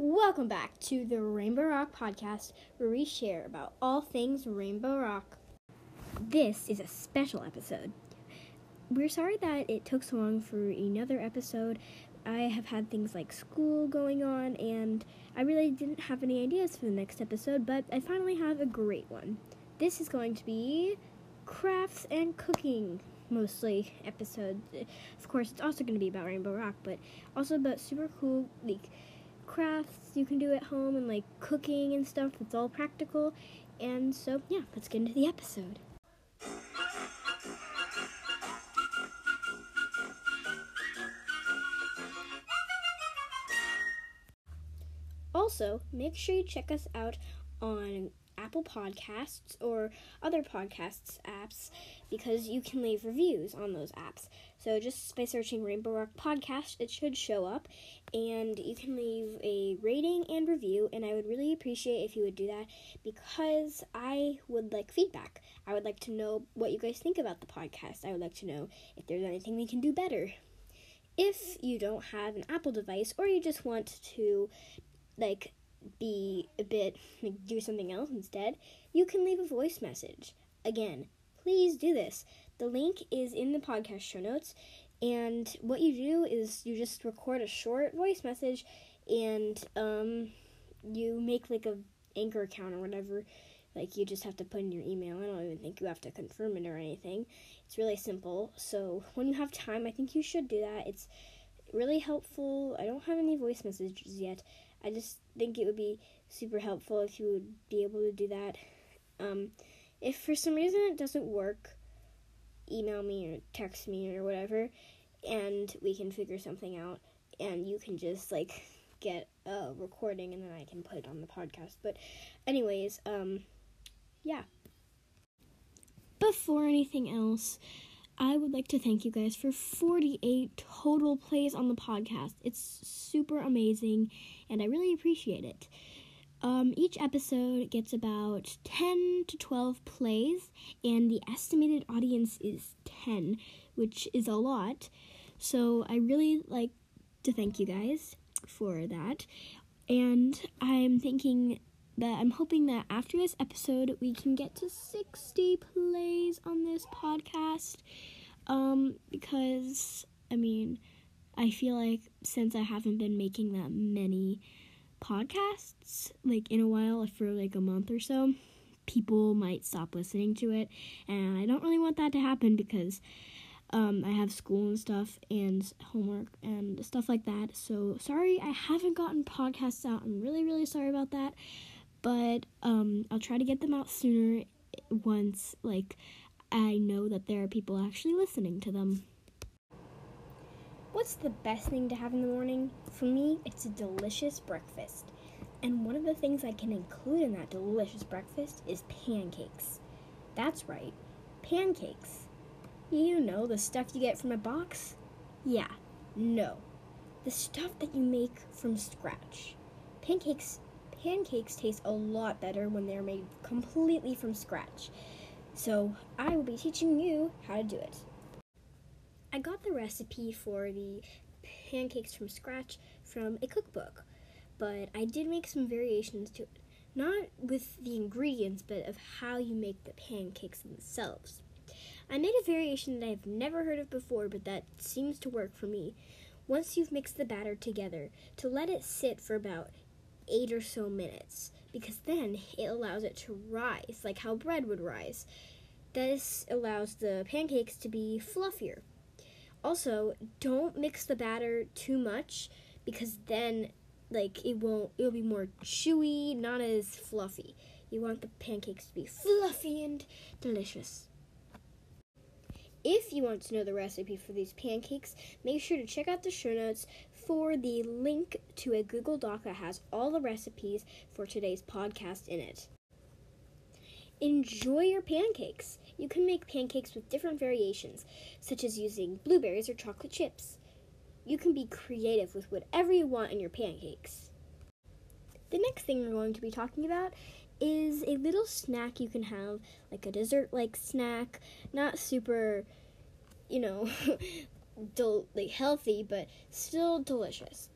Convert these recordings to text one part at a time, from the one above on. Welcome back to the Rainbow Rock Podcast, where we share about all things Rainbow Rock. This is a special episode. We're sorry that it took so long for another episode. I have had things like school going on, and I really didn't have any ideas for the next episode, but I finally have a great one. This is going to be crafts and cooking, mostly, episode. Of course, it's also going to be about Rainbow Rock, but also about super cool, like, crafts you can do at home and like cooking and stuff. It's all practical. And so yeah, let's get into the episode. Also, make sure you check us out on Apple Podcasts or other podcasts apps, because you can leave reviews on those apps. So just by searching Rainbow Rock Podcast, it should show up, and you can leave a rating and review, and I would really appreciate if you would do that, because I would like feedback. I would like to know what you guys think about the podcast. I would like to know if there's anything we can do better. If you don't have an Apple device, or you just want to, like, be a bit, like, do something else instead, you can leave a voice message. Again, please do this. The link is in the podcast show notes, and what you do is you just record a short voice message, and you make like a Anchor account or whatever. Like, you just have to put in your email. I don't even think you have to confirm it or anything. It's really simple. So when you have time, I think you should do that. It's really helpful. I don't have any voice messages yet. I just think it would be super helpful if you would be able to do that. If for some reason it doesn't work, email me or text me or whatever, and we can figure something out, and you can just, like, get a recording, and then I can put it on the podcast. But anyways, yeah. Before anything else, I would like to thank you guys for 48 total plays on the podcast. It's super amazing, and I really appreciate it. Each episode gets about 10 to 12 plays, and the estimated audience is 10, which is a lot. So I really like to thank you guys for that. And I'm hoping that after this episode, we can get to 60 plays on this podcast, because, I mean, I feel like since I haven't been making that many podcasts, like, in a while, for, like, a month or so, people might stop listening to it, and I don't really want that to happen, because I have school and stuff, and homework, and stuff like that, so sorry I haven't gotten podcasts out. I'm really, really sorry about that. But I'll try to get them out sooner once, like, I know that there are people actually listening to them. What's the best thing to have in the morning? For me, it's a delicious breakfast. And one of the things I can include in that delicious breakfast is pancakes. That's right, pancakes. You know, the stuff you get from a box? Yeah, no. The stuff that you make from scratch. Pancakes taste a lot better when they're made completely from scratch. So I will be teaching you how to do it. I got the recipe for the pancakes from scratch from a cookbook, but I did make some variations to it. Not with the ingredients, but of how you make the pancakes themselves. I made a variation that I've never heard of before, but that seems to work for me. Once you've mixed the batter together, to let it sit for about 8 or so minutes, because then it allows it to rise, like how bread would rise. This allows the pancakes to be fluffier. Also, don't mix the batter too much, because then, like, it'll be more chewy, not as fluffy. You want the pancakes to be fluffy and delicious. If you want to know the recipe for these pancakes, make sure to check out the show notes for the link to a Google Doc that has all the recipes for today's podcast in it. Enjoy your pancakes. You can make pancakes with different variations, such as using blueberries or chocolate chips. You can be creative with whatever you want in your pancakes. The next thing we're going to be talking about is a little snack you can have, like a dessert-like snack, not super, you know, healthy, but still delicious.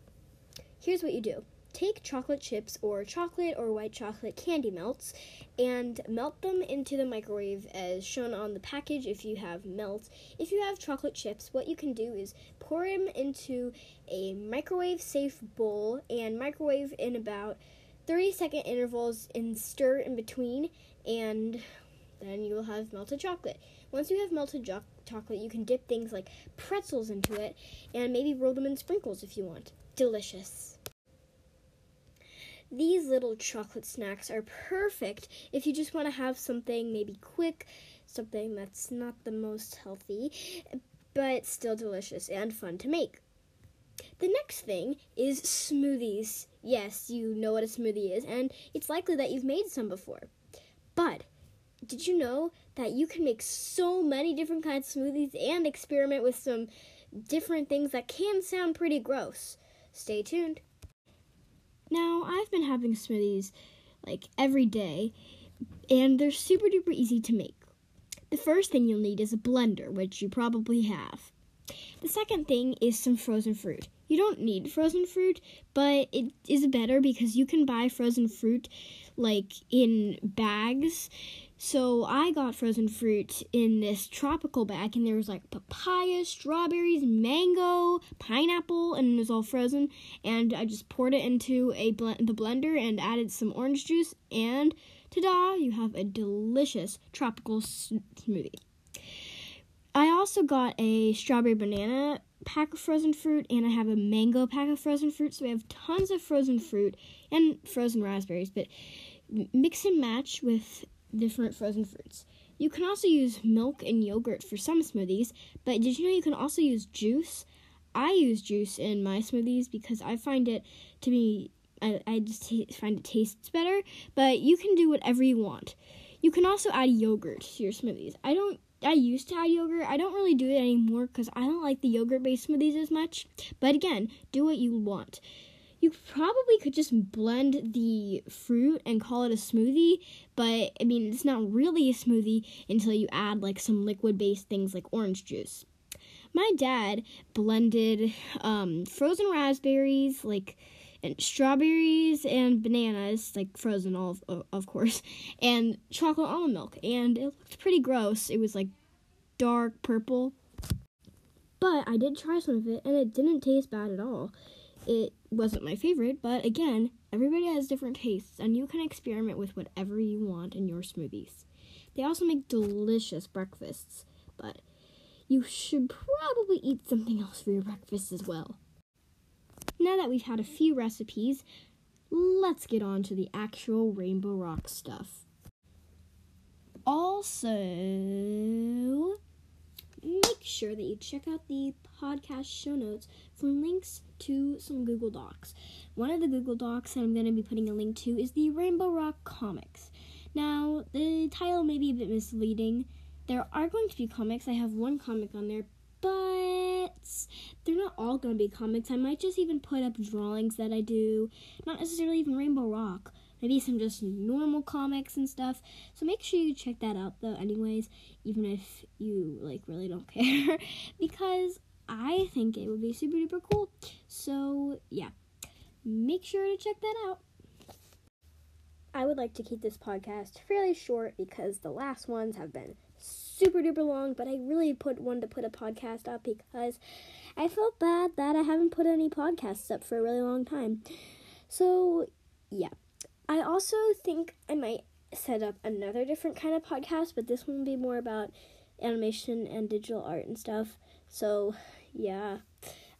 Here's what you do. Take chocolate chips or chocolate or white chocolate candy melts and melt them into the microwave as shown on the package if you have melt. If you have chocolate chips, what you can do is pour them into a microwave-safe bowl and microwave in about 30-second intervals and stir in between, and then you will have melted chocolate. Once you have melted chocolate, you can dip things like pretzels into it and maybe roll them in sprinkles if you want. Delicious. These little chocolate snacks are perfect if you just want to have something maybe quick, something that's not the most healthy, but still delicious and fun to make. The next thing is smoothies. Yes, you know what a smoothie is, and it's likely that you've made some before. But did you know that you can make so many different kinds of smoothies and experiment with some different things that can sound pretty gross? Stay tuned. Now, I've been having smoothies like every day, and they're super duper easy to make. The first thing you'll need is a blender, which you probably have. The second thing is some frozen fruit. You don't need frozen fruit, but it is better because you can buy frozen fruit like in bags. So I got frozen fruit in this tropical bag, and there was like papaya, strawberries, mango, pineapple, and it was all frozen. And I just poured it into the blender and added some orange juice, and ta-da, you have a delicious tropical smoothie. I also got a strawberry banana pack of frozen fruit, and I have a mango pack of frozen fruit, so we have tons of frozen fruit and frozen raspberries, but mix and match with different frozen fruits. You can also use milk and yogurt for some smoothies, but did you know you can also use juice? I use juice in my smoothies because I find it to be, I just find it tastes better, but you can do whatever you want. You can also add yogurt to your smoothies. I used to add yogurt. I don't really do it anymore because I don't like the yogurt-based smoothies as much, but again, do what you want. You probably could just blend the fruit and call it a smoothie, but, I mean, it's not really a smoothie until you add, like, some liquid-based things like orange juice. My dad blended frozen raspberries, like, and strawberries and bananas, like, frozen, all of course, and chocolate almond milk, and it looked pretty gross. It was, like, dark purple, but I did try some of it, and it didn't taste bad at all. It wasn't my favorite, but again, everybody has different tastes, and you can experiment with whatever you want in your smoothies. They also make delicious breakfasts, but you should probably eat something else for your breakfast as well. Now that we've had a few recipes, let's get on to the actual Rainbow Rock stuff. Also, make sure that you check out the podcast show notes for links to some Google Docs. One of the Google Docs that I'm going to be putting a link to is the Rainbow Rock comics. Now, the title may be a bit misleading. There are going to be comics. I have one comic on there, but they're not all going to be comics. I might just even put up drawings that I do, not necessarily even Rainbow Rock. Maybe some just normal comics and stuff. So make sure you check that out, though, anyways, even if you, like, really don't care. Because I think it would be super duper cool. So, yeah. Make sure to check that out. I would like to keep this podcast fairly short because the last ones have been super duper long. But I really wanted to put a podcast up because I felt bad that I haven't put any podcasts up for a really long time. So, yeah. I also think I might set up another different kind of podcast, but this one will be more about animation and digital art and stuff. So, yeah,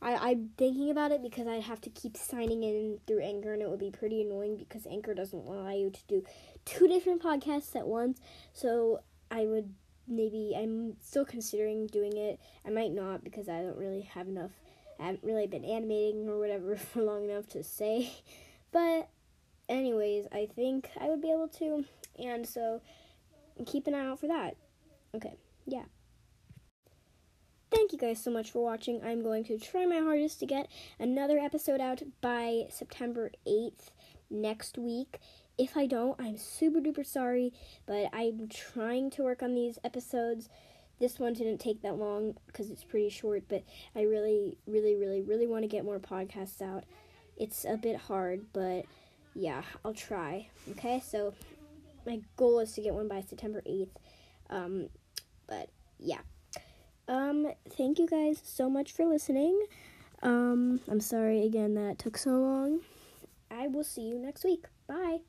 I'm thinking about it because I'd have to keep signing in through Anchor, and it would be pretty annoying because Anchor doesn't allow you to do two different podcasts at once. So I'm still considering doing it. I might not because I haven't really been animating or whatever for long enough to say, but anyways, I think I would be able to, and so keep an eye out for that. Okay, yeah. Thank you guys so much for watching. I'm going to try my hardest to get another episode out by September 8th next week. If I don't, I'm super duper sorry, but I'm trying to work on these episodes. This one didn't take that long because it's pretty short, but I really, really, really, really want to get more podcasts out. It's a bit hard, but yeah, I'll try. Okay, so my goal is to get one by September 8th. But yeah. Thank you guys so much for listening. I'm sorry again that it took so long. I will see you next week. Bye.